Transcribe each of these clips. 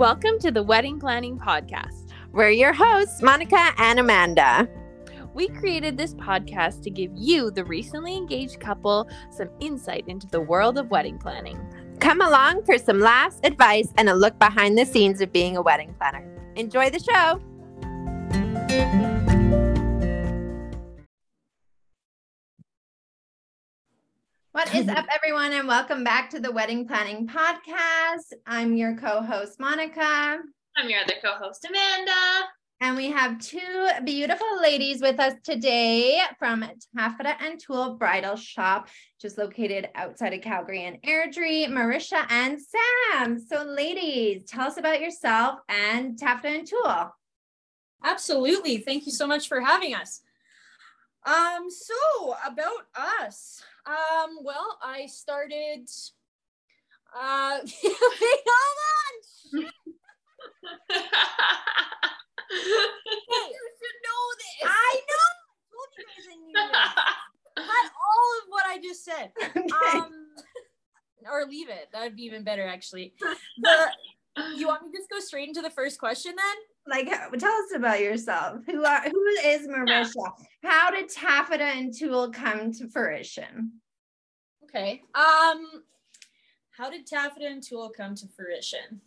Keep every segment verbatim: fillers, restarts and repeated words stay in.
Welcome to the Wedding Planning Podcast. We're your hosts, Monica and Amanda. We created this podcast to give you, the recently engaged couple, some insight into the world of wedding planning. Come along for some laughs, advice, and a look behind the scenes of being a wedding planner. Enjoy the show. What is up, everyone, and welcome back to the Wedding Planning Podcast. I'm your co-host, Monica. I'm your other co-host, Amanda. And we have two beautiful ladies with us today from Taffeta and Tulle Bridal Shop, which is located outside of Calgary and Airdrie, Marisha and Sam. So, ladies, tell us about yourself and Taffeta and Tulle. Absolutely. Thank you so much for having us. Um, so about us, um, well, I started, uh, wait, hold on. You should know this. I know. I told you guys I knew this. Not all of what I just said. Okay. Um, or leave it. That would be even better, actually. But you want me to just go straight into the first question then? Like, tell us about yourself. Who are, who is Marisha? How did Taffeta and Tulle come to fruition? Okay. Um, how did Taffeta and Tulle come to fruition?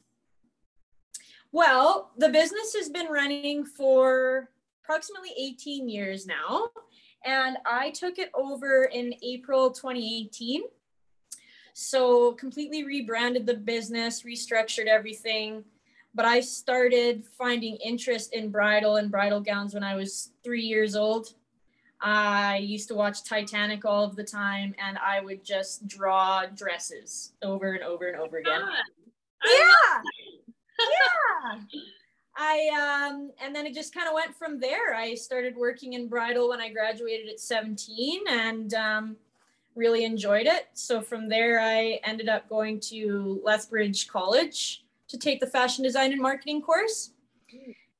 Well, the business has been running for approximately eighteen years now, and I took it over in April twenty eighteen. So completely rebranded the business, restructured everything. But I started finding interest in bridal and bridal gowns when I was three years old. I used to watch Titanic all of the time, and I would just draw dresses over and over and over again. Yeah, yeah. I um, and then it just kind of went from there. I started working in bridal when I graduated at seventeen, and um, really enjoyed it. So from there, I ended up going to Lethbridge College to take the fashion design and marketing course.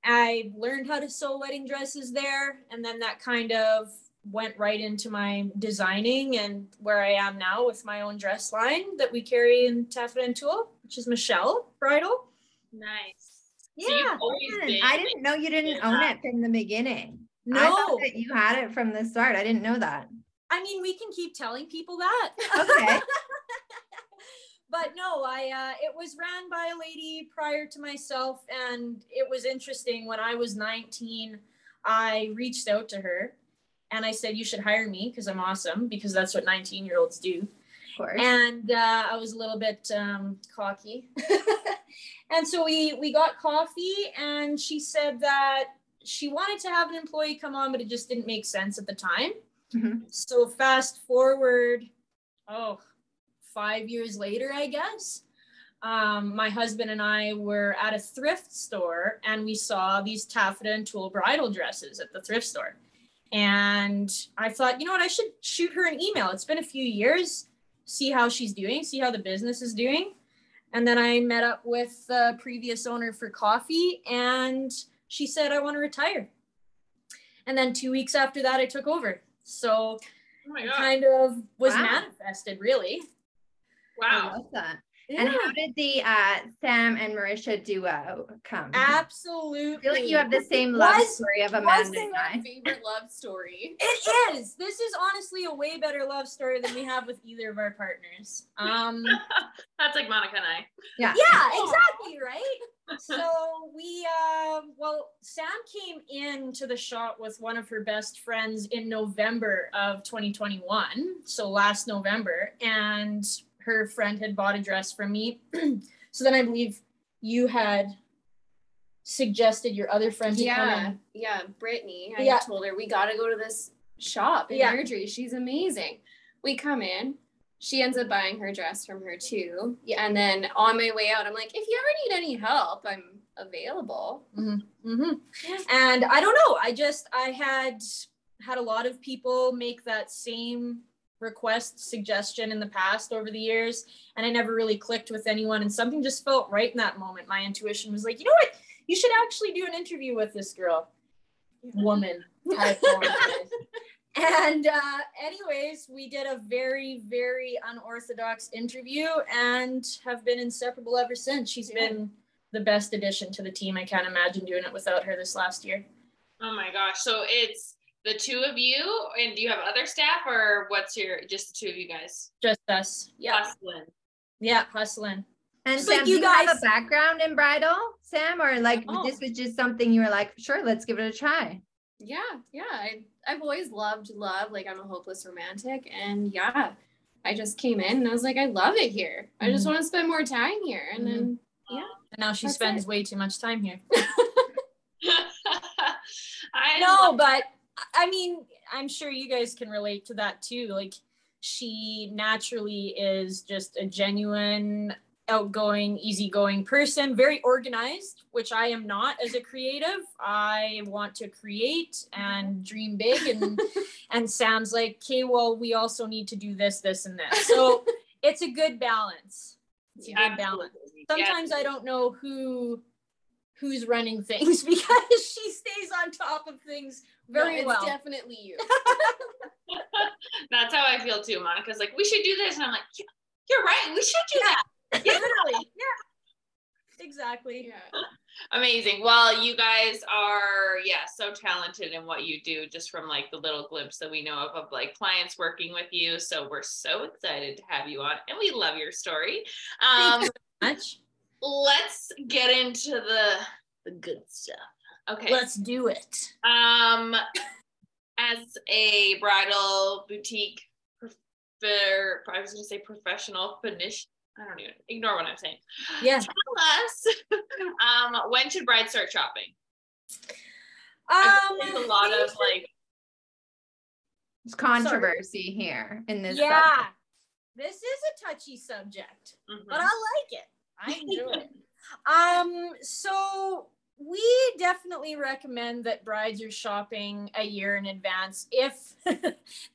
I learned how to sew wedding dresses there, and then that kind of went right into my designing and where I am now with my own dress line that we carry in Taffeta and Tulle, which is Michelle Bridal. Nice. Yeah. So you've always been, I didn't know you didn't own it from the beginning. No. I thought that you had it from the start. I didn't know that. I mean, we can keep telling people that. Okay. But no, I uh, it was ran by a lady prior to myself, and it was interesting. When I was nineteen, I reached out to her, and I said, you should hire me because I'm awesome, because that's what nineteen-year-olds do. Of course. And uh, I was a little bit um, cocky. And so we, we got coffee, and she said that she wanted to have an employee come on, but it just didn't make sense at the time. Mm-hmm. So fast forward, oh... five years later, I guess, um, my husband and I were at a thrift store, and we saw these Taffeta and Tulle bridal dresses at the thrift store. And I thought, you know what, I should shoot her an email. It's been a few years, see how she's doing, see how the business is doing. And then I met up with the previous owner for coffee, and she said, I want to retire. And then two weeks after that, I took over. So oh it kind of was wow. manifested, really. Wow. I love that. Yeah. And how did the uh, Sam and Marisha duo come? Absolutely. I feel like you have the same love was, story of Amanda and I. My favorite love story. It is. This is honestly a way better love story than we have with either of our partners. Um, That's like Monica and I. Yeah. Yeah, exactly, right? So we, uh, well, Sam came into the shop with one of her best friends in November of twenty twenty-one. So last November. And her friend had bought a dress from me. So then I believe you had suggested your other friend to yeah, come in. Yeah, Brittany. I yeah. told her, we got to go to this shop in yeah. Airdrie. She's amazing. We come in. She ends up buying her dress from her too. Yeah, and then on my way out, I'm like, if you ever need any help, I'm available. Mm-hmm. Mm-hmm. And I don't know. I just, I had had a lot of people make that same request suggestion in the past over the years, and I never really clicked with anyone, and something just felt right in that moment. My intuition was like, you know what, you should actually do an interview with this girl woman I and uh anyways we did a very very unorthodox interview and have been inseparable ever since. She's yeah. been the best addition to the team. I can't imagine doing it without her this last year. Oh my gosh. So it's the two of you, and do you have other staff, or what's your, just the two of you guys? Just us. Yeah. Hustling. Yeah, hustling. And just Sam, like you do you guys have a background in bridal, Sam, or like oh. this was just something you were like, sure, let's give it a try? Yeah, yeah. I, I've always loved love. Like, I'm a hopeless romantic, and yeah, I just came in and I was like, I love it here. Mm-hmm. I just want to spend more time here. And mm-hmm. then, yeah. And now she spends it. way too much time here. I know, but I mean, I'm sure you guys can relate to that too. Like, she naturally is just a genuine, outgoing, easygoing person, very organized, which I am not as a creative. I want to create and dream big, and and Sam's like, okay, well, we also need to do this, this, and this. So it's a good balance. It's a yeah, good balance. Sometimes yeah. I don't know who who's running things, because she stays on top of things very no, it's well. It's definitely you. That's how I feel too. Monica's like, we should do this, and I'm like, yeah, you're right, we should do yeah. that. Yeah, literally. Yeah, exactly. Yeah. Amazing. Well, you guys are, yeah, so talented in what you do, just from like the little glimpse that we know of, of like clients working with you. So we're so excited to have you on, and we love your story. Um, Thank you so much. Let's get into the, the good stuff. Okay. Let's do it. Um, as a bridal boutique, prefer, I was going to say professional finish. I don't even ignore what I'm saying. Yeah. Tell us, um, when should brides start shopping? Um, there's a lot of like controversy sorry. here in this. Yeah, subject. This is a touchy subject, mm-hmm. but I like it. I enjoy it. Um, so we definitely recommend that brides are shopping a year in advance if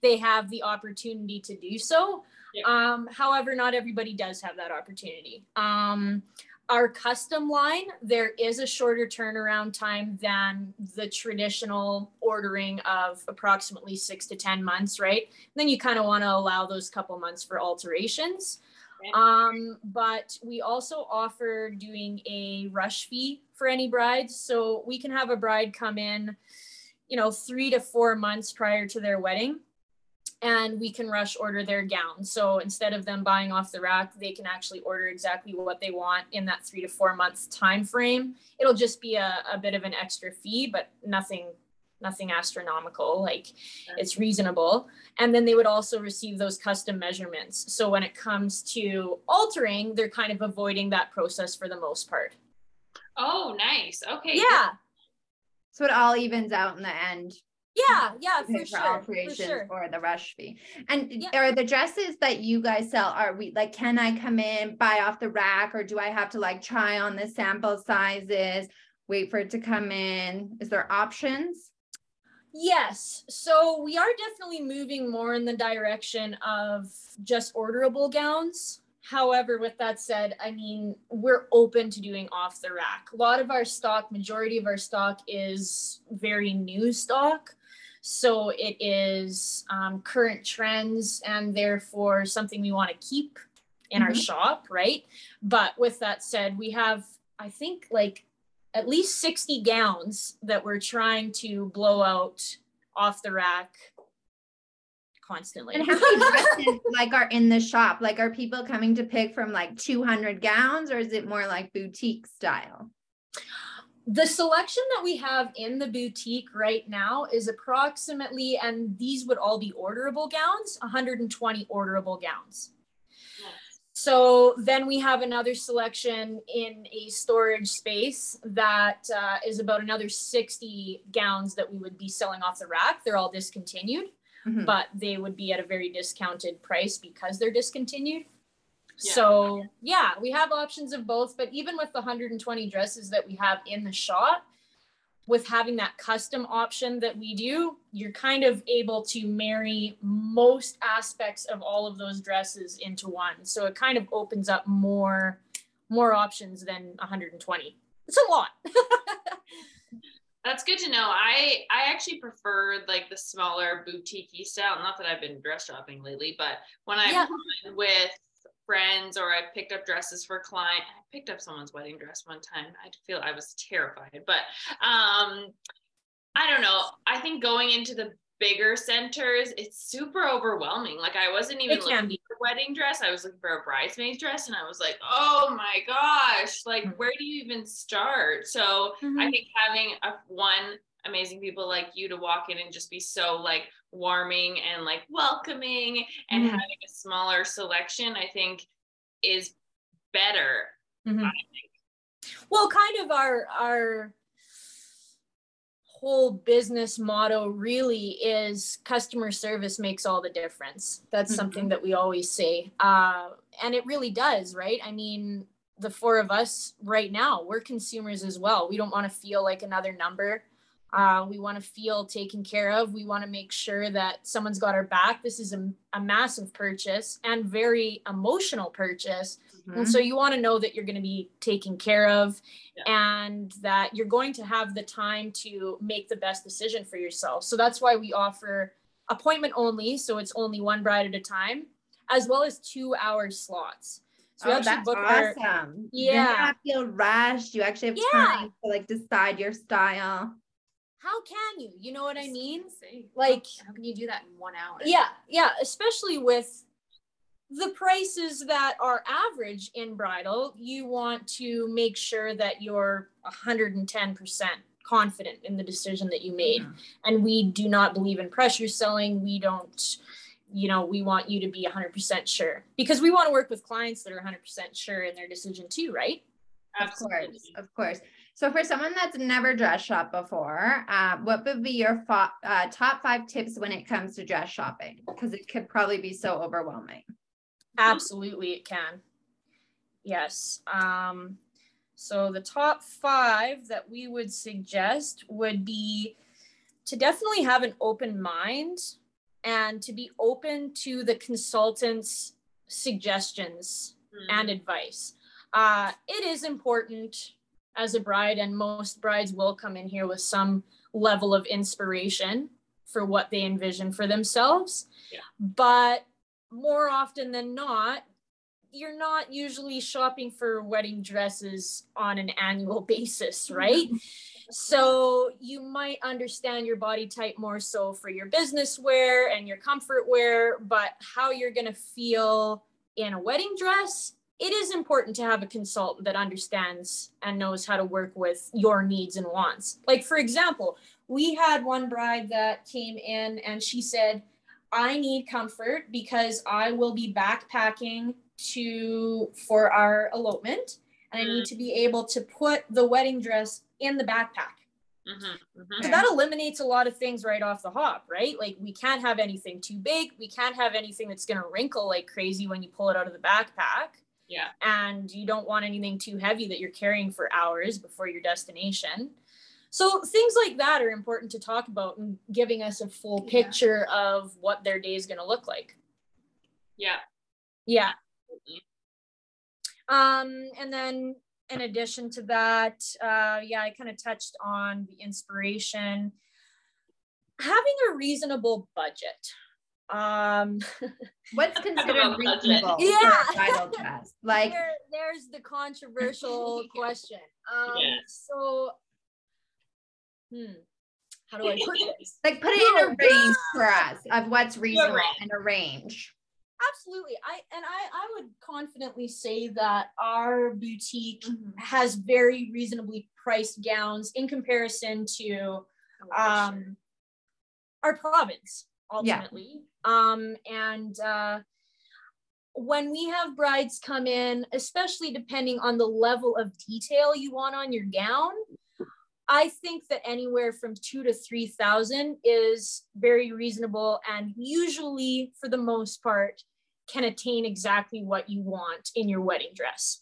they have the opportunity to do so. Yeah. Um, however, not everybody does have that opportunity. Um, our custom line, there is a shorter turnaround time than the traditional ordering of approximately six to ten months, right? And then you kind of want to allow those couple months for alterations. Yeah. Um, but we also offer doing a rush fee for any brides. So we can have a bride come in, you know, three to four months prior to their wedding, and we can rush order their gown. So instead of them buying off the rack, they can actually order exactly what they want in that three to four month time frame. It'll just be a, a bit of an extra fee, but nothing, nothing astronomical. Like, it's reasonable. And then they would also receive those custom measurements. So when it comes to altering, they're kind of avoiding that process for the most part. Oh, nice. Okay. Yeah. So it all evens out in the end. Yeah, yeah, for, for sure. Alterations for sure. Or the rush fee. And yeah. Are the dresses that you guys sell, are we like, can I come in, buy off the rack, or do I have to like try on the sample sizes, wait for it to come in? Is there options? Yes. So we are definitely moving more in the direction of just orderable gowns. However, with that said, I mean, we're open to doing off the rack. A lot of our stock, majority of our stock is very new stock. So it is um, current trends, and therefore something we want to keep in mm-hmm. our shop, right? But with that said, we have, I think, like at least sixty gowns that we're trying to blow out off the rack constantly. And how many dresses like are in the shop? Like, are people coming to pick from like two hundred gowns, or is it more like boutique style? The selection that we have in the boutique right now is approximately, and these would all be orderable gowns, one hundred twenty orderable gowns. Yes. So then we have another selection in a storage space that uh, is about another sixty gowns that we would be selling off the rack. They're all discontinued, mm-hmm. but they would be at a very discounted price because they're discontinued. Yeah. So yeah, we have options of both, but even with the one hundred twenty dresses that we have in the shop, with having that custom option that we do, you're kind of able to marry most aspects of all of those dresses into one. So it kind of opens up more, more options than one hundred twenty. It's a lot. That's good to know. I, I actually prefer like the smaller boutique-y style. Not that I've been dress shopping lately, but when I'm yeah. with friends, or I've picked up dresses for clients. I picked up someone's wedding dress one time. I feel I was terrified, but um, I don't know. I think going into the bigger centers, it's super overwhelming. Like I wasn't even looking for a wedding dress. I was looking for a bridesmaid's dress, and I was like, oh my gosh, like where do you even start? So mm-hmm. I think having a one amazing people like you to walk in and just be so like warming and like welcoming and mm-hmm. having a smaller selection, I think is better. Mm-hmm. I think. Well, kind of our, our whole business motto really is customer service makes all the difference. That's mm-hmm. something that we always say. Uh, and it really does, right? I mean, the four of us right now, we're consumers as well. We don't want to feel like another number. Uh, we want to feel taken care of. We want to make sure that someone's got our back. This is a, a massive purchase and very emotional purchase. Mm-hmm. And so you want to know that you're going to be taken care of yeah. and that you're going to have the time to make the best decision for yourself. So that's why we offer appointment only. So it's only one bride at a time, as well as two hour slots. So oh, that's awesome. Our, yeah. You don't feel rushed. You actually have yeah. time to like decide your style. How can you, you know what I mean? Like, how can you do that in one hour? Yeah. Yeah. Especially with the prices that are average in bridal, you want to make sure that you're one hundred ten percent confident in the decision that you made. Yeah. And we do not believe in pressure selling. We don't, you know, we want you to be one hundred percent sure, because we want to work with clients that are one hundred percent sure in their decision too, right? Absolutely. Of course. Of course. So for someone that's never dress shopped before, uh, what would be your fo- uh, top five tips when it comes to dress shopping? Because it could probably be so overwhelming. Absolutely, it can. Yes. Um, so the top five that we would suggest would be to definitely have an open mind and to be open to the consultant's suggestions mm. and advice. Uh, it is important as a bride, and most brides will come in here with some level of inspiration for what they envision for themselves. Yeah. But more often than not, you're not usually shopping for wedding dresses on an annual basis, right? So you might understand your body type more so for your business wear and your comfort wear, but how you're gonna feel in a wedding dress, it is important to have a consultant that understands and knows how to work with your needs and wants. Like, for example, we had one bride that came in and she said, I need comfort because I will be backpacking to for our elopement. And I need to be able to put the wedding dress in the backpack. Mm-hmm. Mm-hmm. So that eliminates a lot of things right off the hop, right? Like we can't have anything too big. We can't have anything that's going to wrinkle like crazy when you pull it out of the backpack. Yeah. And you don't want anything too heavy that you're carrying for hours before your destination. So things like that are important to talk about and giving us a full yeah. picture of what their day is going to look like. Yeah. Yeah. Um, and then in addition to that, uh, yeah, I kind of touched on the inspiration. Having a reasonable budget. Um, what's considered reasonable? Yeah, bridal dress? Like there, there's the controversial question. Um, yeah. so, hmm, how do I put this? Like, put it no, in a range no. for us of what's reasonable and a range. Absolutely, I and I, I would confidently say that our boutique mm-hmm. has very reasonably priced gowns in comparison to oh, um sure. our province. Ultimately. Yeah. Um, and uh, when we have brides come in, especially depending on the level of detail you want on your gown, I think that anywhere from two to three thousand is very reasonable and usually for the most part can attain exactly what you want in your wedding dress.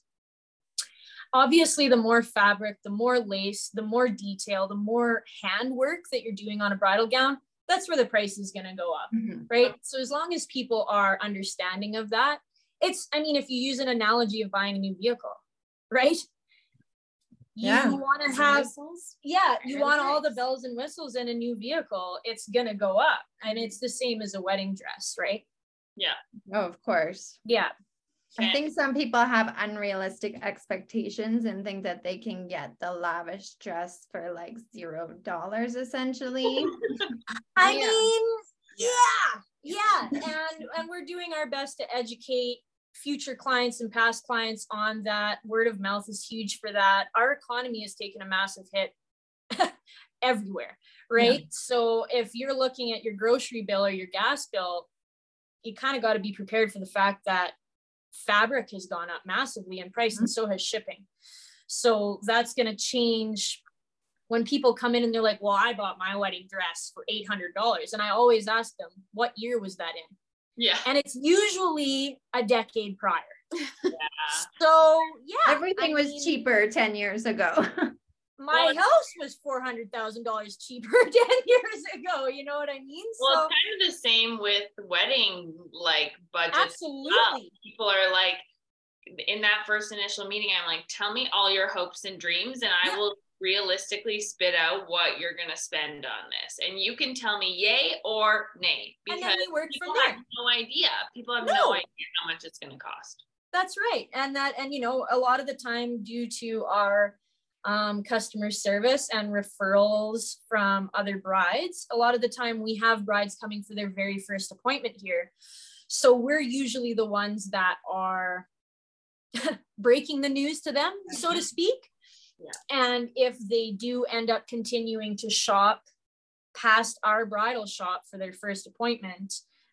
Obviously, the more fabric, the more lace, the more detail, the more handwork that you're doing on a bridal gown, that's where the price is going to go up, mm-hmm. right? So as long as people are understanding of that, it's, I mean, if you use an analogy of buying a new vehicle, right? You yeah. want to have, yeah, you want all the bells and whistles in a new vehicle, it's going to go up. And it's the same as a wedding dress, right? Yeah. Oh, of course. Yeah. I think some people have unrealistic expectations and think that they can get the lavish dress for like zero dollars essentially. I yeah. mean, yeah, yeah. And and we're doing our best to educate future clients and past clients on that. Word of mouth is huge for that. Our economy has taken a massive hit everywhere, right? Yeah. So if you're looking at your grocery bill or your gas bill, you kind of got to be prepared for the fact that fabric has gone up massively in price, mm-hmm. and so has shipping. So that's going to change when people come in and they're like, well, I bought my wedding dress for eight hundred dollars. And I always ask them, what year was that in? Yeah. And it's usually a decade prior. Yeah. So yeah. Everything I was mean, cheaper ten years ago. My well, house was four hundred thousand dollars cheaper ten years ago. You know what I mean? Well, so, it's kind of the same with wedding, like budgets. Absolutely. Up. People are like, in that first initial meeting, I'm like, tell me all your hopes and dreams and I yeah. will realistically spit out what you're going to spend on this. And you can tell me yay or nay. Because and then we work people from there. have no idea. People have no. no idea how much it's going to cost. That's right. And that, and you know, a lot of the time due to our Um, customer service and referrals from other brides. A lot of the time we have brides coming for their very first appointment here. So we're usually the ones that are breaking the news to them, so to speak. Yeah. And if they do end up continuing to shop past our bridal shop for their first appointment,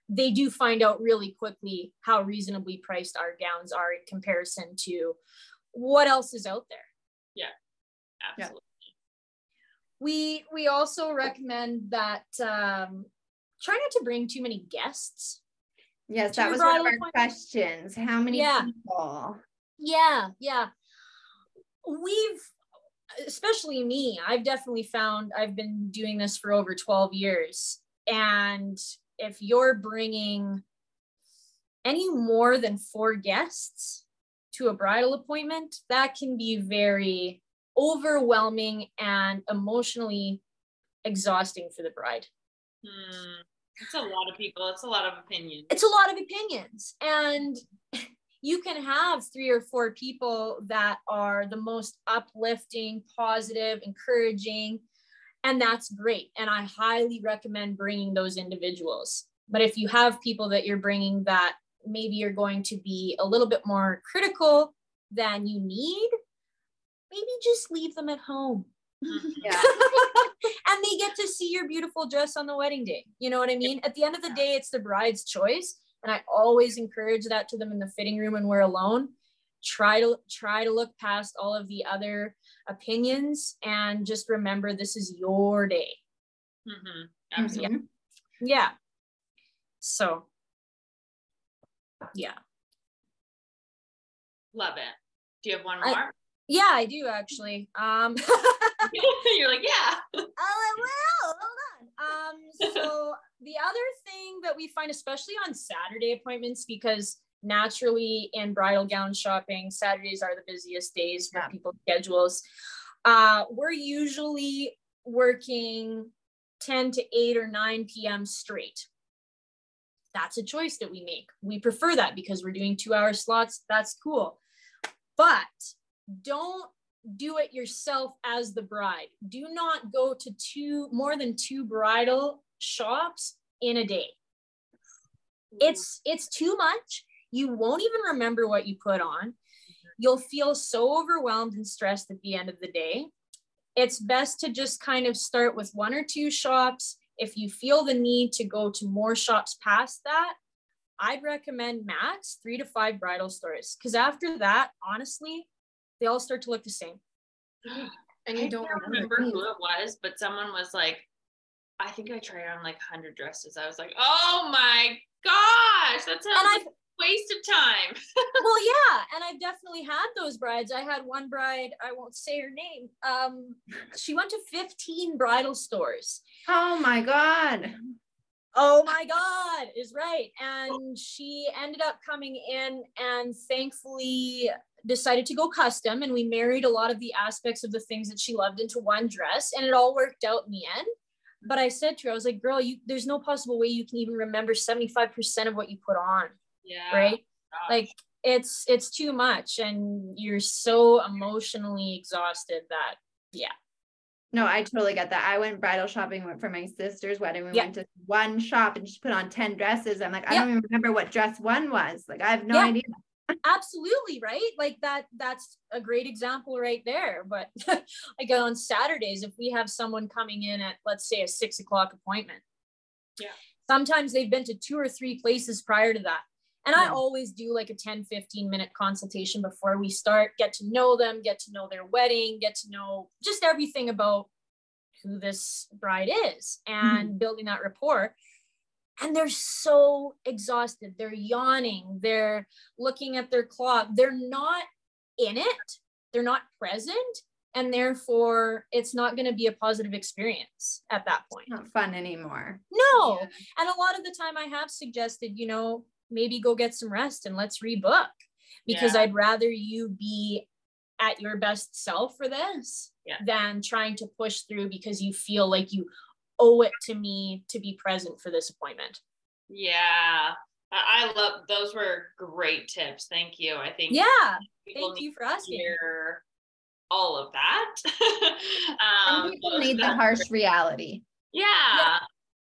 they do find out really quickly how reasonably priced our gowns are in comparison to what else is out there. Yeah. Absolutely. Yeah. We we also recommend that um, try not to bring too many guests. Yes, that was one of our questions. How many yeah. people? Yeah, yeah. We've, especially me, I've definitely found I've been doing this for over twelve years. And if you're bringing any more than four guests to a bridal appointment, that can be very overwhelming and emotionally exhausting for the bride. Hmm. It's a lot of people. It's a lot of opinions. It's a lot of opinions. And you can have three or four people that are the most uplifting, positive, encouraging, and that's great. And I highly recommend bringing those individuals. But if you have people that you're bringing that maybe you're going to be a little bit more critical than you need, maybe just leave them at home. Yeah. And they get to see your beautiful dress on the wedding day. You know what I mean? At the end of the day, it's the bride's choice. And I always encourage that to them in the fitting room when we're alone. Try to try to look past all of the other opinions and just remember this is your day. Mm-hmm. Absolutely. Yeah. Yeah. So yeah. Love it. Do you have one more? I, yeah, I do actually. Um, You're like, yeah. Oh, well, hold on. Um, so the other thing that we find, especially on Saturday appointments, because naturally in bridal gown shopping, Saturdays are the busiest days for yeah. people's schedules. Uh, we're usually working ten to eight or nine p m straight. That's a choice that we make. We prefer that because we're doing two hour slots. That's cool. But don't do it yourself as the bride. Do not go to two, more than two bridal shops in a day. It's, it's too much. You won't even remember what you put on. You'll feel so overwhelmed and stressed at the end of the day. It's best to just kind of start with one or two shops. If you feel the need to go to more shops past that, I'd recommend max three to five bridal stores. Because after that, honestly, they all start to look the same. And you I don't remember who it was, but someone was like, I think I tried on like one hundred dresses. I was like, oh my gosh, that sounds like a waste of time. Well, yeah. And I've definitely had those brides. I had one bride, I won't say her name. Um, she went to fifteen bridal stores. Oh my God. Oh my God is right. And she ended up coming in and thankfully decided to go custom. And we married a lot of the aspects of the things that she loved into one dress, and it all worked out in the end. But I said to her, I was like, girl, you, there's no possible way you can even remember seventy-five percent of what you put on. Yeah. Right. Gosh. Like it's it's too much, and you're so emotionally exhausted that yeah. No, I totally get that. I went bridal shopping went for my sister's wedding. We yeah. went to one shop and she put on ten dresses. I'm like, I yeah. don't even remember what dress one was. Like, I have no yeah. idea. Absolutely. Right. Like that, that's a great example right there. But like on Saturdays, if we have someone coming in at, let's say, a six o'clock appointment, yeah, sometimes they've been to two or three places prior to that. And yeah. I always do like a ten, fifteen minute consultation before we start, get to know them, get to know their wedding, get to know just everything about who this bride is and mm-hmm. building that rapport. And they're so exhausted. They're yawning. They're looking at their clock. They're not in it. They're not present. And therefore it's not going to be a positive experience at that point. It's not fun anymore. No. Yeah. And a lot of the time I have suggested, you know, maybe go get some rest and let's rebook, because yeah. I'd rather you be at your best self for this yeah. than trying to push through because you feel like you owe it to me to be present for this appointment. Yeah. I love, those were great tips. Thank you. I think. Yeah. Thank you for asking. Hear all of that. um, and people need the harsh reality. Yeah.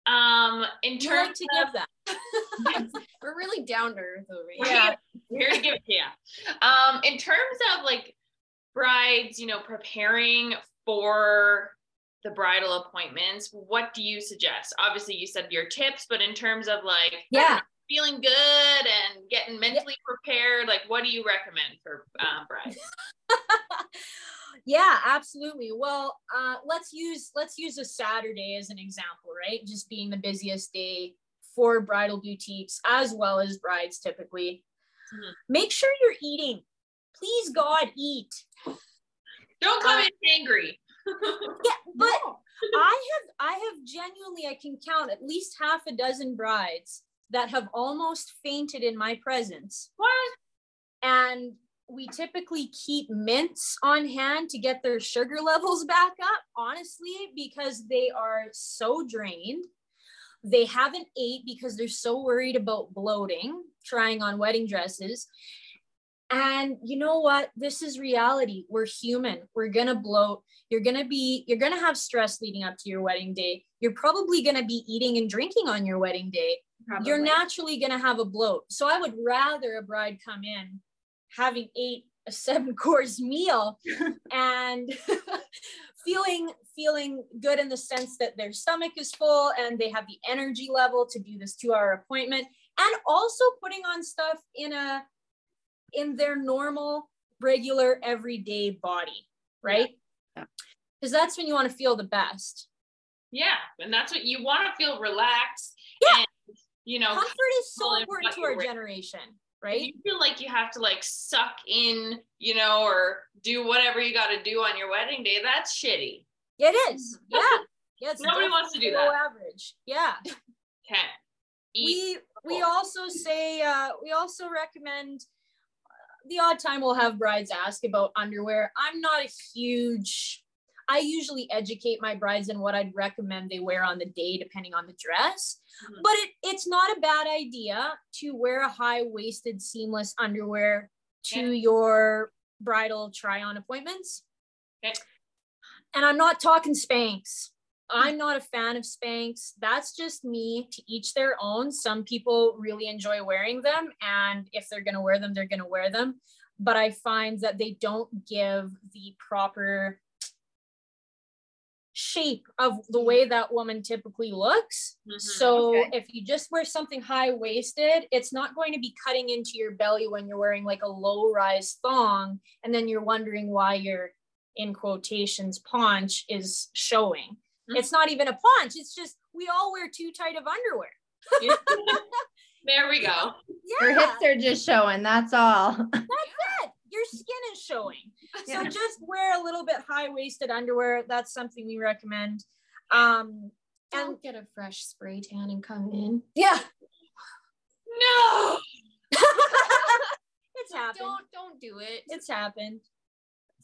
yeah. Um, in terms like to of, give that. Yes. We're really down to earth over here. Yeah, we're here to give it to you. Um, in terms of like brides, you know, preparing for the bridal appointments, what do you suggest? Obviously, you said your tips, but in terms of like yeah, feeling good and getting mentally yeah. prepared, like what do you recommend for um, brides? Yeah, absolutely. Well, uh, let's use let's use a Saturday as an example, right? Just being the busiest day for bridal boutiques as well as brides typically. Mm-hmm. Make sure you're eating. Please, God, eat. Don't come uh, in hangry. Yeah, but no. I have I have genuinely, I can count at least half a dozen brides that have almost fainted in my presence. What? And we typically keep mints on hand to get their sugar levels back up, honestly, because they are so drained. They haven't ate because they're so worried about bloating, trying on wedding dresses. And you know what? This is reality. We're human. We're going to bloat. You're going to be, you're going to have stress leading up to your wedding day. You're probably going to be eating and drinking on your wedding day. Probably. You're naturally going to have a bloat. So I would rather a bride come in having ate a seven course meal and feeling feeling good in the sense that their stomach is full and they have the energy level to do this two hour appointment, and also putting on stuff in a in their normal, regular, everyday body, right? Because yeah. that's when you want to feel the best. Yeah, and that's what you want to feel relaxed. Yeah, and, you know, comfort is so important to our generation. Right? You feel like you have to like suck in, you know, or do whatever you got to do on your wedding day. That's shitty. It is. Yeah. Yeah, nobody wants to do that. Average. Yeah. Okay. Eat. We we also say uh, we also recommend uh, the odd time we'll have brides ask about underwear. I'm not a huge. I usually educate my brides in what I'd recommend they wear on the day, depending on the dress, mm-hmm. but it, it's not a bad idea to wear a high-waisted seamless underwear to okay. your bridal try-on appointments. Okay. And I'm not talking Spanx. I'm not a fan of Spanx. That's just me, to each their own. Some people really enjoy wearing them, and if they're going to wear them, they're going to wear them. But I find that they don't give the proper shape of the way that woman typically looks. Mm-hmm. So okay. if you just wear something high-waisted, it's not going to be cutting into your belly when you're wearing like a low-rise thong, and then you're wondering why your, in quotations, paunch is showing. Mm-hmm. It's not even a paunch. It's just, we all wear too tight of underwear. Yeah. There we go. Yeah. Your hips are just showing. That's all. That's it. Your skin is showing. So yeah. just wear a little bit high-waisted underwear. That's something we recommend. Um, Don't and get a fresh spray tan and come in. Yeah. No. It's happened. Don't don't do it. It's happened.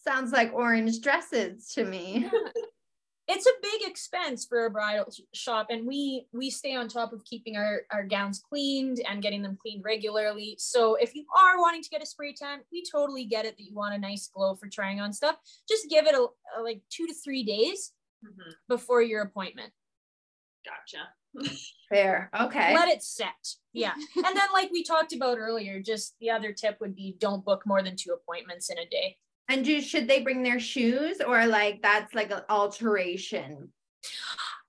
Sounds like orange dresses to me. Yeah. it's a big expense for a bridal shop, and we we stay on top of keeping our, our gowns cleaned and getting them cleaned regularly. So if you are wanting to get a spray tan, we totally get it that you want a nice glow for trying on stuff. Just give it a, a like two to three days mm-hmm. before your appointment. Gotcha. Fair. Okay. Let it set. Yeah. And then like we talked about earlier, just the other tip would be don't book more than two appointments in a day. And do, should they bring their shoes, or like that's like an alteration?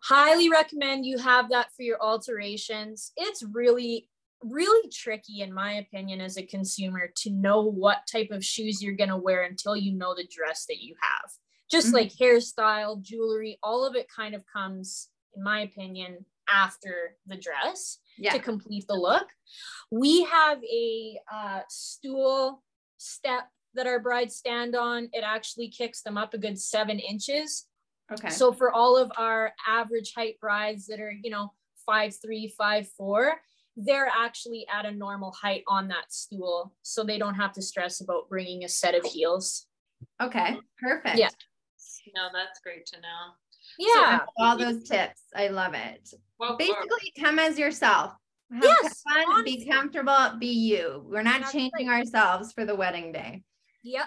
Highly recommend you have that for your alterations. It's really, really tricky, in my opinion, as a consumer to know what type of shoes you're going to wear until you know the dress that you have. Just mm-hmm. like hairstyle, jewelry, all of it kind of comes, in my opinion, after the dress yeah. to complete the look. We have a uh, stool step that our brides stand on. It actually kicks them up a good seven inches. Okay. So for all of our average height brides that are, you know, five, three, five, four, they're actually at a normal height on that stool. So they don't have to stress about bringing a set of heels. Okay. Perfect. Yeah. No, that's great to know. Yeah. So all those tips. I love it. Well, basically come as yourself. Have yes, fun, honestly. Be comfortable, be you. We're not that's changing right. ourselves for the wedding day. Yep.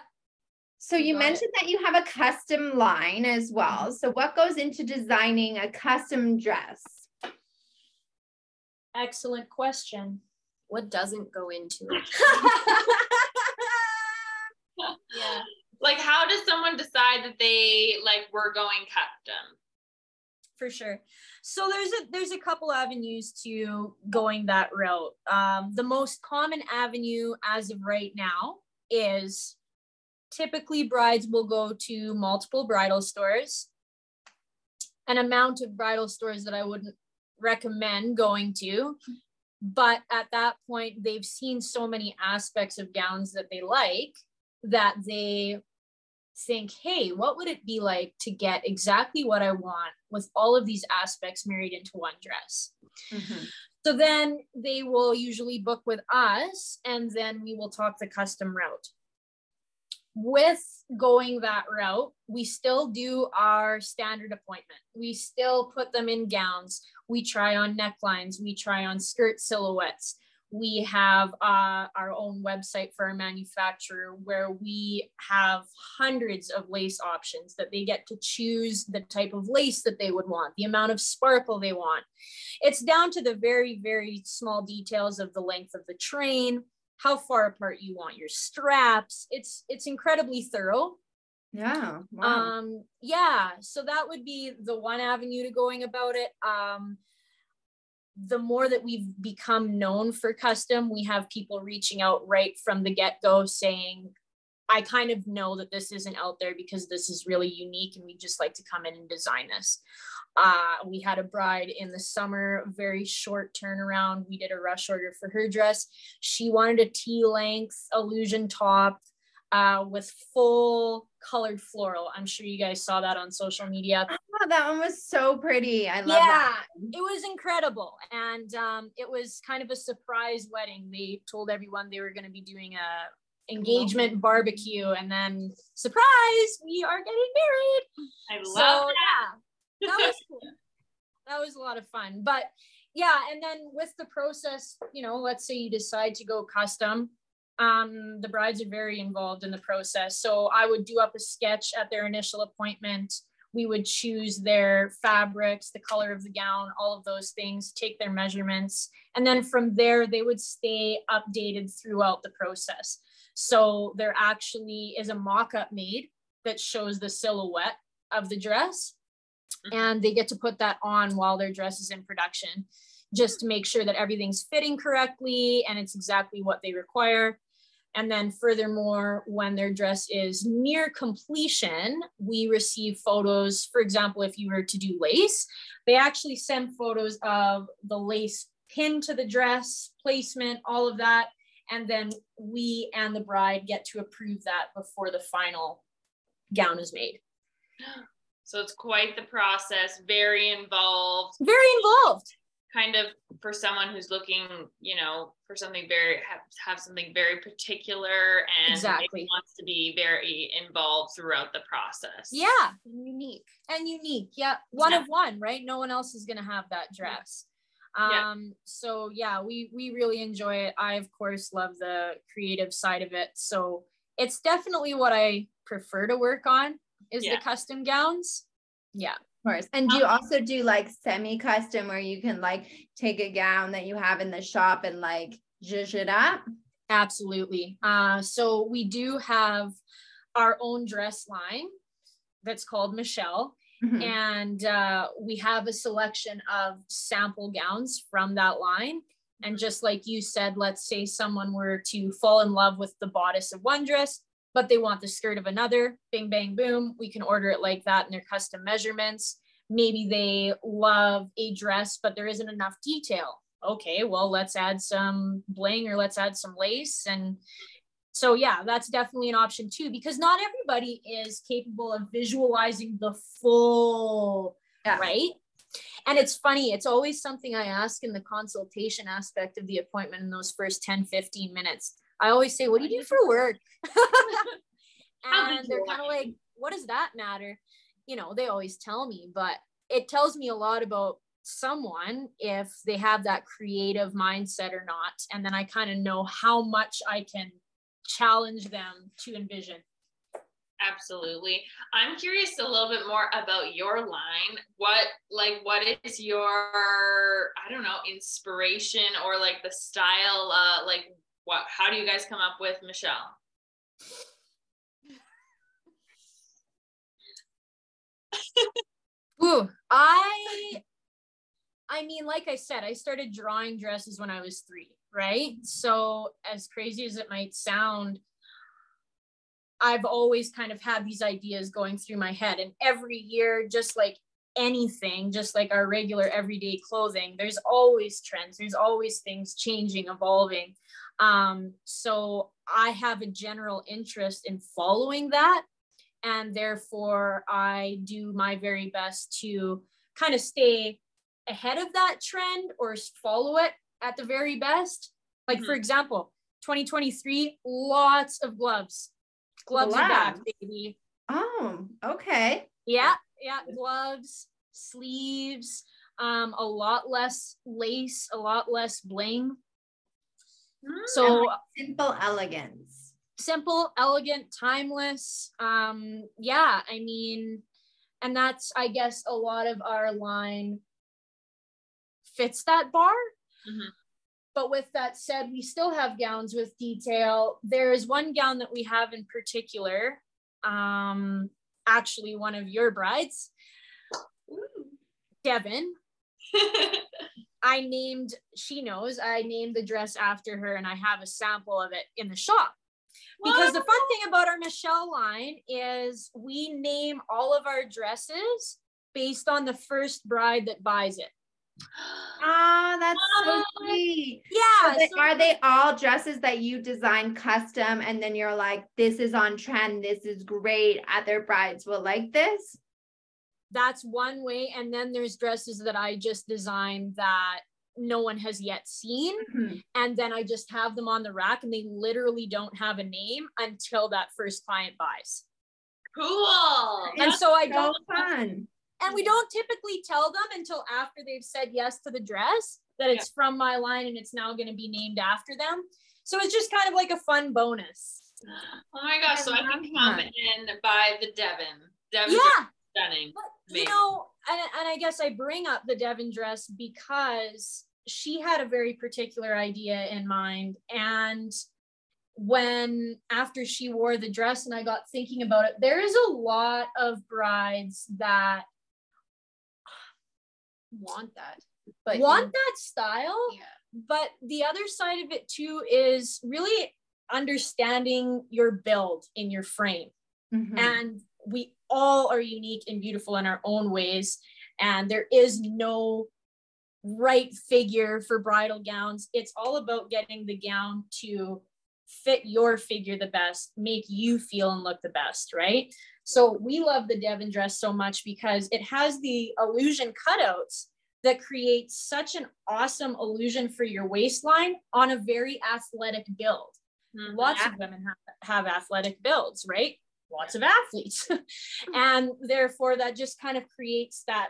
So you Got mentioned it. That you have a custom line as well. So what goes into designing a custom dress? Excellent question. What doesn't go into it? Yeah. Like, how does someone decide that they like we're going custom? For sure. So there's a there's a couple avenues to going that route. Um, the most common avenue as of right now is typically brides will go to multiple bridal stores. An amount of bridal stores that I wouldn't recommend going to, but at that point they've seen so many aspects of gowns that they like that they think, hey, what would it be like to get exactly what I want with all of these aspects married into one dress? Mm-hmm. So then they will usually book with us, and then we will talk the custom route. With going that route, we still do our standard appointment. We still put them in gowns. We try on necklines. We try on skirt silhouettes. We have uh, our own website for our manufacturer where we have hundreds of lace options that they get to choose the type of lace that they would want, the amount of sparkle they want. It's down to the very, very small details of the length of the train, how far apart you want your straps. It's, it's incredibly thorough. Yeah. Wow. Um, yeah. So that would be the one avenue to going about it. Um, the more that we've become known for custom, we have people reaching out right from the get-go saying, I kind of know that this isn't out there because this is really unique and we just like to come in and design this. Uh, we had a bride in the summer, very short turnaround. We did a rush order for her dress. She wanted a T-length illusion top uh, with full colored floral. I'm sure you guys saw that on social media. Oh, that one was so pretty. I love yeah, that. Yeah, it was incredible. And um, it was kind of a surprise wedding. They told everyone they were going to be doing a engagement barbecue, and then surprise, we are getting married. I love so, that. Yeah, that was cool. That was a lot of fun. But yeah, and then with the process, you know, let's say you decide to go custom. Um, the brides are very involved in the process. So I would do up a sketch at their initial appointment. We would choose their fabrics, the color of the gown, all of those things, take their measurements. And then from there, they would stay updated throughout the process. So there actually is a mock-up made that shows the silhouette of the dress. And they get to put that on while their dress is in production, just to make sure that everything's fitting correctly and it's exactly what they require. And then furthermore, when their dress is near completion, we receive photos. For example, if you were to do lace, they actually send photos of the lace pin to the dress, placement, all of that. And then we and the bride get to approve that before the final gown is made. So it's quite the process, very involved. Very involved. kind of for someone who's looking, you know, for something very, have, have something very particular and exactly. wants to be very involved throughout the process. Yeah. And unique and unique. Yeah. One yeah. of one, right? No one else is going to have that dress. Yeah. Um, so yeah, we, we really enjoy it. I, of course, love the creative side of it. So it's definitely what I prefer to work on is yeah. the custom gowns. Yeah. Of course. And do you also do like semi-custom where you can like take a gown that you have in the shop and like zhuzh it up? Absolutely. Uh, so we do have our own dress line that's called Michelle. Mm-hmm. And uh, we have a selection of sample gowns from that line. And just like you said, let's say someone were to fall in love with the bodice of one dress, but they want the skirt of another, bing, bang, boom. We can order it like that in their custom measurements. Maybe they love a dress, but there isn't enough detail. Okay, well, let's add some bling or let's add some lace. And so, yeah, that's definitely an option too, because not everybody is capable of visualizing the full, yeah. right? And it's funny, it's always something I ask in the consultation aspect of the appointment in those first ten, fifteen minutes. I always say, what do you do for work? And they're kind of like, what does that matter? You know, they always tell me, but it tells me a lot about someone if they have that creative mindset or not. And then I kind of know how much I can challenge them to envision. Absolutely. I'm curious a little bit more about your line. What, like, what is your, I don't know, inspiration or like the style, uh, like, What, how do you guys come up with Michelle? Ooh, I, I mean, like I said, I started drawing dresses when I was three, right? So as crazy as it might sound, I've always kind of had these ideas going through my head. And every year, just like anything, just like our regular everyday clothing, there's always trends. There's always things changing, evolving. Um, so I have a general interest in following that, and therefore I do my very best to kind of stay ahead of that trend or follow it at the very best. Like mm-hmm. for example, twenty twenty-three, lots of gloves, gloves wow. are back, baby. Oh, okay. Yeah. Yeah. Gloves, sleeves, um, a lot less lace, a lot less bling. So like simple elegance, simple, elegant, timeless. Um, yeah, I mean, and that's, I guess, a lot of our line fits that bar. Mm-hmm. But with that said, we still have gowns with detail. There is one gown that we have in particular, um, actually one of your brides, Ooh. Devin. I named, she knows, I named the dress after her, and I have a sample of it in the shop. What? Because the fun thing about our Michelle line is we name all of our dresses based on the first bride that buys it. Ah, oh, that's oh. so sweet. Yeah. So they, so are they all dresses that you design custom, and then you're like, this is on trend, this is great, other brides will like this? That's one way. And then there's dresses that I just designed that no one has yet seen. Mm-hmm. And then I just have them on the rack and they literally don't have a name until that first client buys. Cool. And That's so I so don't, fun. and we don't typically tell them until after they've said yes to the dress that it's yeah. from my line and it's now going to be named after them. So it's just kind of like a fun bonus. Oh my gosh. I so I can come in by the Devin. Devin. Yeah. Stunning. But, you know, and, and I guess I bring up the Devin dress because she had a very particular idea in mind. And when, after she wore the dress and I got thinking about it, there is a lot of brides that want that, but want yeah. that style. Yeah. But the other side of it too is really understanding your build in your frame. Mm-hmm. And we all are unique and beautiful in our own ways. And there is no right figure for bridal gowns. It's all about getting the gown to fit your figure the best, make you feel and look the best, right? So we love the Devin dress so much because it has the illusion cutouts that creates such an awesome illusion for your waistline on a very athletic build. Mm-hmm. Lots of women have, have athletic builds, right? Lots of athletes. And therefore that just kind of creates that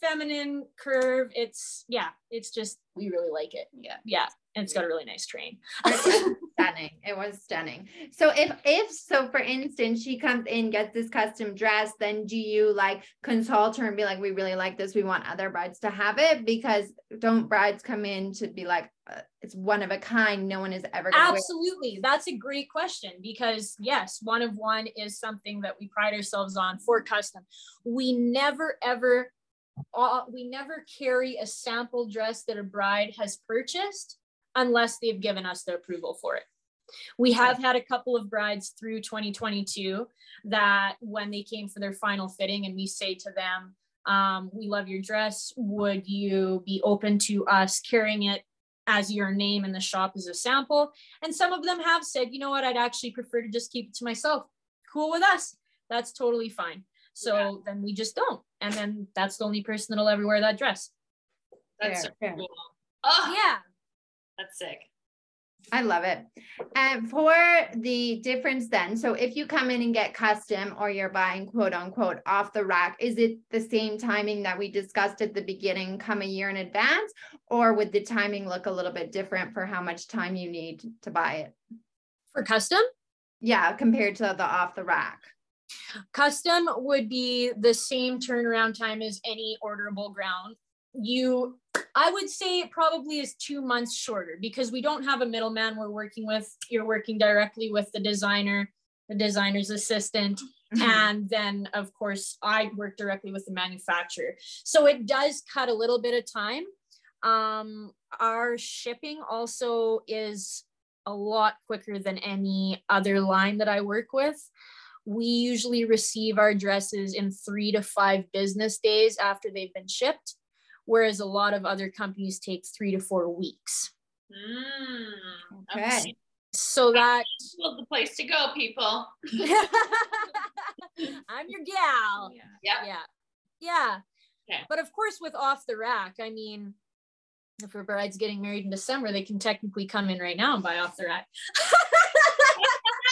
feminine curve. It's, yeah, it's just, we really like it. Yeah. Yeah. And it's got a really nice train. Stunning. It was stunning. So if, if, so for instance, she comes in, gets this custom dress, then do you like consult her and be like, we really like this. We want other brides to have it? Because don't brides come in to be like, uh, it's one of a kind. No one is ever gonna wear it. Absolutely. That's a great question, because yes, one of one is something that we pride ourselves on for custom. We never, ever, uh, we never carry a sample dress that a bride has purchased unless they've given us the approval for it. We have had a couple of brides through twenty twenty-two that when they came for their final fitting and we say to them, um, we love your dress. Would you be open to us carrying it as your name in the shop as a sample? And some of them have said, you know what, I'd actually prefer to just keep it to myself. Cool with us. That's totally fine. So yeah. Then we just don't. And then that's the only person that'll ever wear that dress. That's fair, so fair. Cool. Oh yeah. That's sick. I love it. And for the difference then, so if you come in and get custom or you're buying quote unquote off the rack, is it the same timing that we discussed at the beginning, come a year in advance, or would the timing look a little bit different for how much time you need to buy it? For custom? Yeah, compared to the off the rack. Custom would be the same turnaround time as any orderable gown. You, I would say it probably is two months shorter because we don't have a middleman we're working with. You're working directly with the designer, the designer's assistant. Mm-hmm. And then of course I work directly with the manufacturer. So it does cut a little bit of time. Um, our shipping also is a lot quicker than any other line that I work with. We usually receive our dresses in three to five business days after they've been shipped, whereas a lot of other companies take three to four weeks. Mm, okay. okay. So that was the place to go, people. I'm your gal. Yeah. Yeah. Yeah. yeah. Okay. But of course, with off the rack, I mean, if a bride's getting married in December, they can technically come in right now and buy off the rack.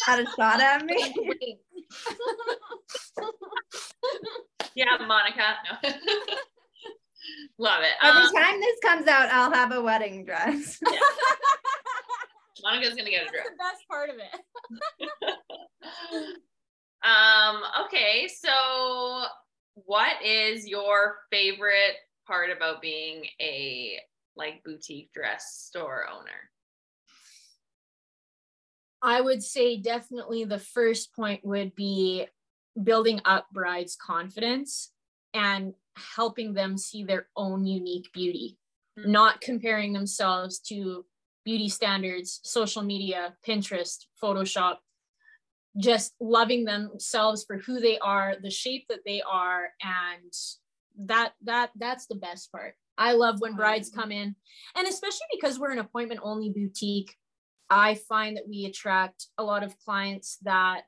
Got a shot at me. Yeah, Monica. No. Love it. By the um, time this comes out, I'll have a wedding dress. Yeah. Monica's gonna get That's a dress. That's the best part of it. um. Okay. So, what is your favorite part about being a like boutique dress store owner? I would say definitely the first point would be building up brides' confidence and helping them see their own unique beauty, not comparing themselves to beauty standards, social media, Pinterest, Photoshop, just loving themselves for who they are, the shape that they are. And that, that, that's the best part. I love when brides come in, and especially because we're an appointment only boutique, I find that we attract a lot of clients that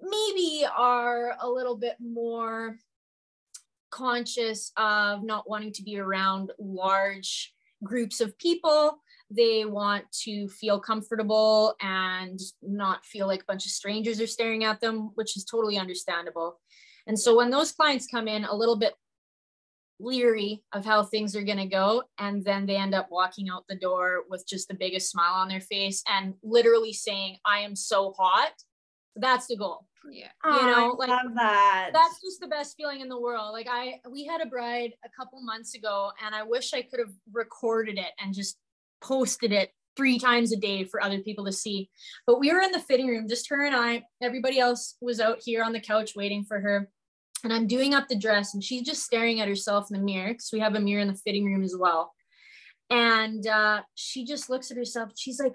maybe are a little bit more conscious of not wanting to be around large groups of people. They want to feel comfortable and not feel like a bunch of strangers are staring at them, which is totally understandable. And so when those clients come in a little bit leery of how things are going to go, and then they end up walking out the door with just the biggest smile on their face and literally saying, I am so hot. That's the goal. Yeah. You know, oh, like that. That's just the best feeling in the world. Like I, we had a bride a couple months ago, and I wish I could have recorded it and just posted it three times a day for other people to see. But we were in the fitting room, just her and I, everybody else was out here on the couch waiting for her. And I'm doing up the dress, and she's just staring at herself in the mirror, because we have a mirror in the fitting room as well. And uh, she just looks at herself. She's like,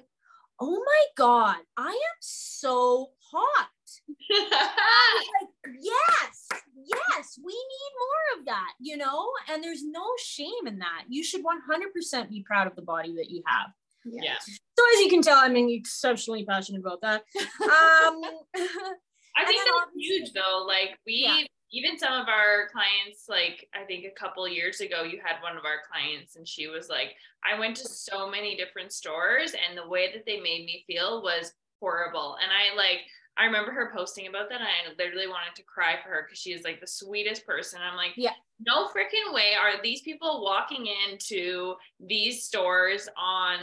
oh my God, I am so hot. Like, yes, yes, we need more of that, you know, and there's no shame in that. You should one hundred percent be proud of the body that you have. Yeah. yeah. So as you can tell, I'm exceptionally passionate about that. Um, I think that's huge though. Like we, yeah. even some of our clients, like I think a couple years ago, you had one of our clients and she was like, I went to so many different stores and the way that they made me feel was horrible. And I like, I remember her posting about that. And I literally wanted to cry for her because she is like the sweetest person. I'm like, yeah, no freaking way are these people walking into these stores on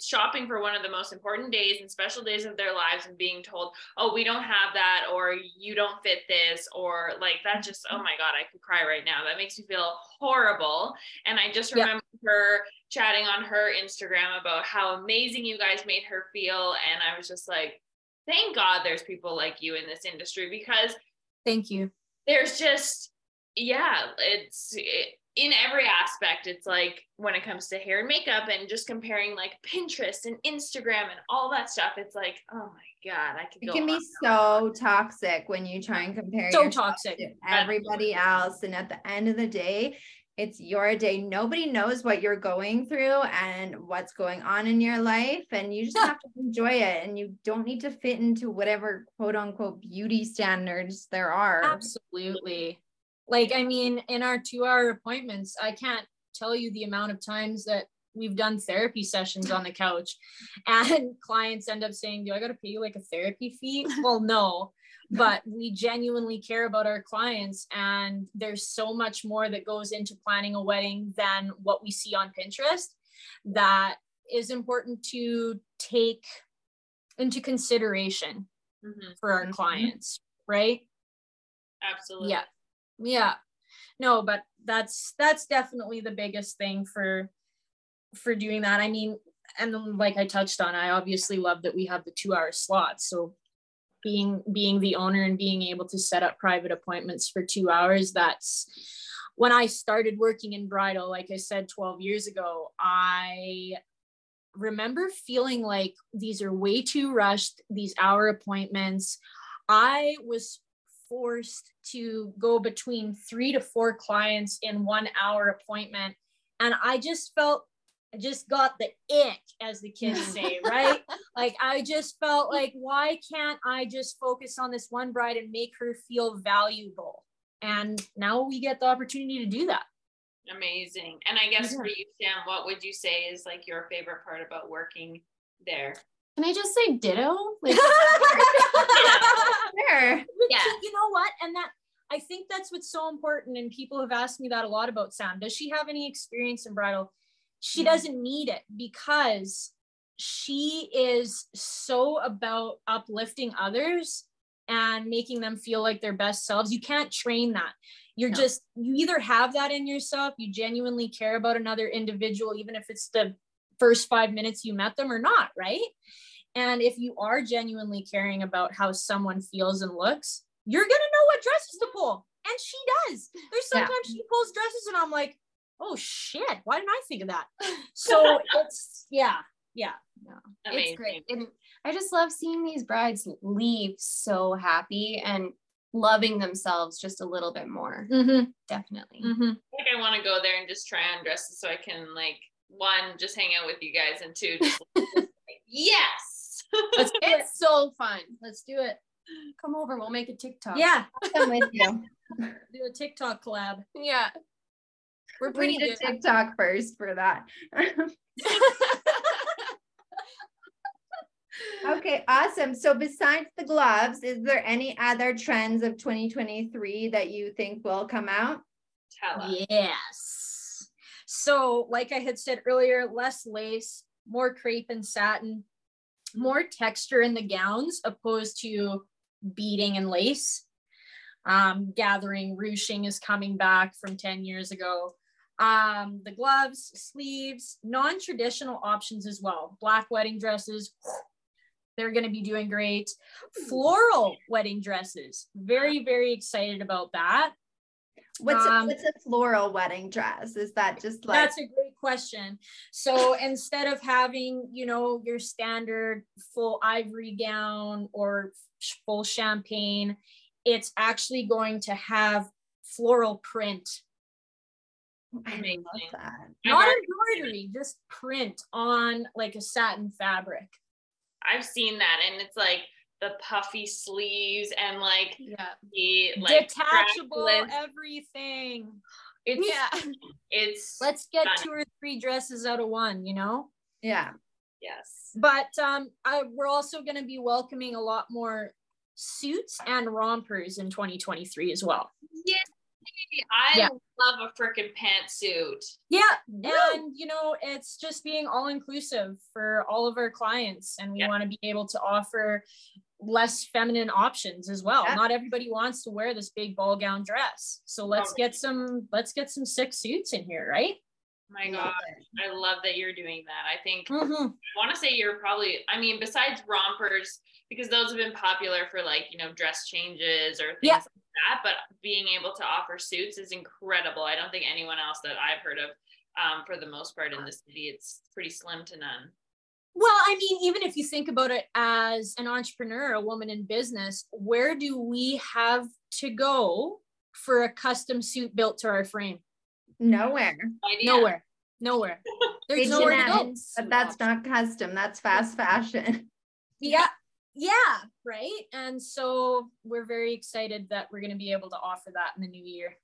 shopping for one of the most important days and special days of their lives and being told, oh, we don't have that, or you don't fit this, or like that just, oh my God, I could cry right now. That makes me feel horrible. And I just remember yeah. her chatting on her Instagram about how amazing you guys made her feel. And I was just like, thank God there's people like you in this industry, because thank you. There's just, yeah, it's it, in every aspect. It's like when it comes to hair and makeup and just comparing like Pinterest and Instagram and all that stuff. It's like, oh my God, I could go It can be so toxic when you try and compare so toxic to everybody else. And at the end of the day, it's your day. Nobody knows what you're going through and what's going on in your life. And you just have to enjoy it. And you don't need to fit into whatever quote unquote beauty standards there are. Absolutely. Like, I mean, in our two hour appointments, I can't tell you the amount of times that we've done therapy sessions on the couch and clients end up saying, do I got to pay you like a therapy fee? Well, no, but we genuinely care about our clients. And there's so much more that goes into planning a wedding than what we see on Pinterest that is important to take into consideration mm-hmm. for our clients. Mm-hmm. Right. Absolutely. Yeah. Yeah. No, but that's, that's definitely the biggest thing for, for doing that. I mean, and like I touched on, I obviously love that we have the two hour slots. So being, being the owner and being able to set up private appointments for two hours. That's when I started working in bridal. Like I said, twelve years ago, I remember feeling like these are way too rushed, these hour appointments. I was forced to go between three to four clients in one hour appointment. And I just felt, I just got the ick, as the kids say, right? Like, I just felt like, why can't I just focus on this one bride and make her feel valuable? And now we get the opportunity to do that. Amazing. And I guess yeah. for you, Sam, what would you say is like your favorite part about working there? Can I just say ditto? Like, sure. Yeah. You know what? And that, I think that's what's so important. And people have asked me that a lot about Sam. Does she have any experience in bridal? She mm-hmm. doesn't need it, because she is so about uplifting others and making them feel like their best selves. You can't train that. You're no. just, you either have that in yourself, you genuinely care about another individual, even if it's the first five minutes you met them or not, right? And if you are genuinely caring about how someone feels and looks, you're going to know what dresses to pull. And she does. There's sometimes yeah. she pulls dresses and I'm like, oh shit, why didn't I think of that? So it's, yeah, yeah. yeah. It's great. And I just love seeing these brides leave so happy and loving themselves just a little bit more. Mm-hmm. Definitely. Mm-hmm. I think I want to go there and just try on dresses so I can like, one, just hang out with you guys, and two, just like, yes, Let's it's it. so fun. Let's do it. Come over, we'll make a TikTok. Yeah, I'm with you. Do a TikTok collab. Yeah, we're pretty we need good. A TikTok first for that. Okay, awesome. So besides the gloves, is there any other trends of twenty twenty-three that you think will come out? Tell us. Yes. So like I had said earlier, less lace, more crepe and satin, more texture in the gowns, opposed to beading and lace. Um, gathering, ruching is coming back from ten years ago. Um, the gloves, sleeves, non-traditional options as well. Black wedding dresses, they're going to be doing great. Floral wedding dresses, very, very excited about that. What's a, um, what's a floral wedding dress? Is that just like? That's a great question. So instead of having, you know, your standard full ivory gown or full champagne, it's actually going to have floral print. I Amazing. love that. Not embroidery, just print on like a satin fabric. I've seen that, and it's like, the puffy sleeves and like yeah. the like detachable dress. Everything. It's, yeah. It's let's get fun. two or three dresses out of one, you know? Yeah. Yes. But um, I, we're also going to be welcoming a lot more suits and rompers in twenty twenty-three as well. Yeah. I yeah. love a freaking pantsuit. Yeah. And, you know, it's just being all inclusive for all of our clients. And we yeah. want to be able to offer less feminine options as well. Yeah. Not everybody wants to wear this big ball gown dress. So let's get some, let's get some sick suits in here, right? My God, I love that you're doing that. I think mm-hmm. I want to say you're probably, I mean, besides rompers, because those have been popular for like, you know, dress changes or things yeah. like that, but being able to offer suits is incredible. I don't think anyone else that I've heard of, um, for the most part in the city, it's pretty slim to none. Well, I mean, even if you think about it as an entrepreneur, a woman in business, where do we have to go for a custom suit built to our frame? Nowhere. Nowhere. Nowhere. There's nowhere to go. But that's not custom. That's fast fashion. Yeah. Yeah. Right. And so we're very excited that we're going to be able to offer that in the new year.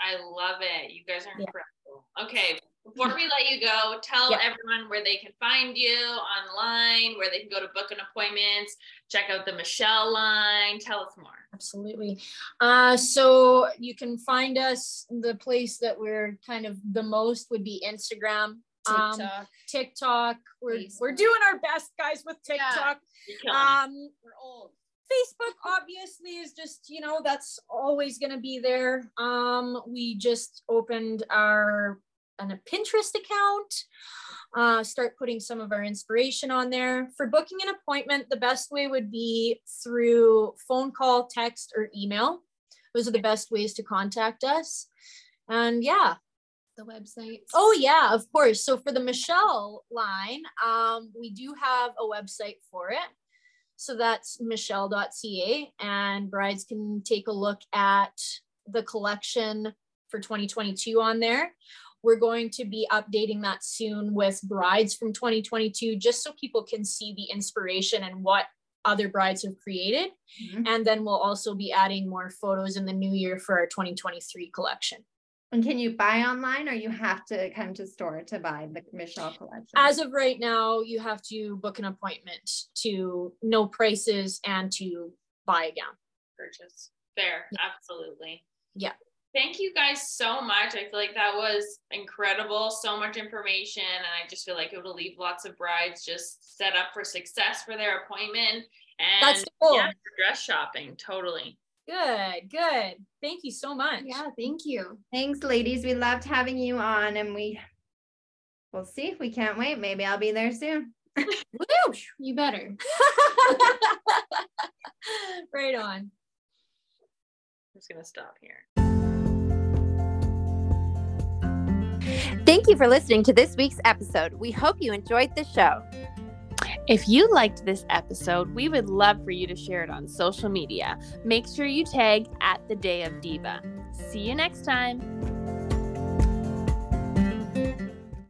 I love it. You guys are incredible. Yeah. Okay. Before we let you go, tell yeah. everyone where they can find you online, where they can go to book an appointment, check out the Michelle line. Tell us more. Absolutely. Uh, so you can find us, the place that we're kind of the most would be Instagram, TikTok. Um, TikTok. We're, we're doing our best, guys, with TikTok. Yeah. Um, we're old. Facebook obviously is just, you know, that's always going to be there. Um, we just opened our and a Pinterest account, uh, start putting some of our inspiration on there. For booking an appointment, the best way would be through phone call, text, or email. Those are the best ways to contact us. And yeah. The website. Oh yeah, of course. So for the Michelle line, um, we do have a website for it. So that's michelle dot c a, and brides can take a look at the collection for twenty twenty-two on there. We're going to be updating that soon with brides from twenty twenty-two, just so people can see the inspiration and what other brides have created. Mm-hmm. And then we'll also be adding more photos in the new year for our twenty twenty-three collection. And can you buy online, or you have to come to store to buy the Michelle collection? As of right now, you have to book an appointment to know prices and to buy a gown. Purchase. Fair. Yeah. Absolutely. Yeah. Thank you guys so much. I feel like that was incredible. So much information. And I just feel like it will leave lots of brides just set up for success for their appointment and That's cool. yeah, dress shopping. Totally. Good, good. Thank you so much. Yeah, thank you. Thanks, ladies. We loved having you on, and we we'll see. We can't wait. Maybe I'll be there soon. Woo! You better. Right on. I'm just going to stop here. Thank you for listening to this week's episode. We hope you enjoyed the show. If you liked this episode, we would love for you to share it on social media. Make sure you tag at the Day of Diva. See you next time.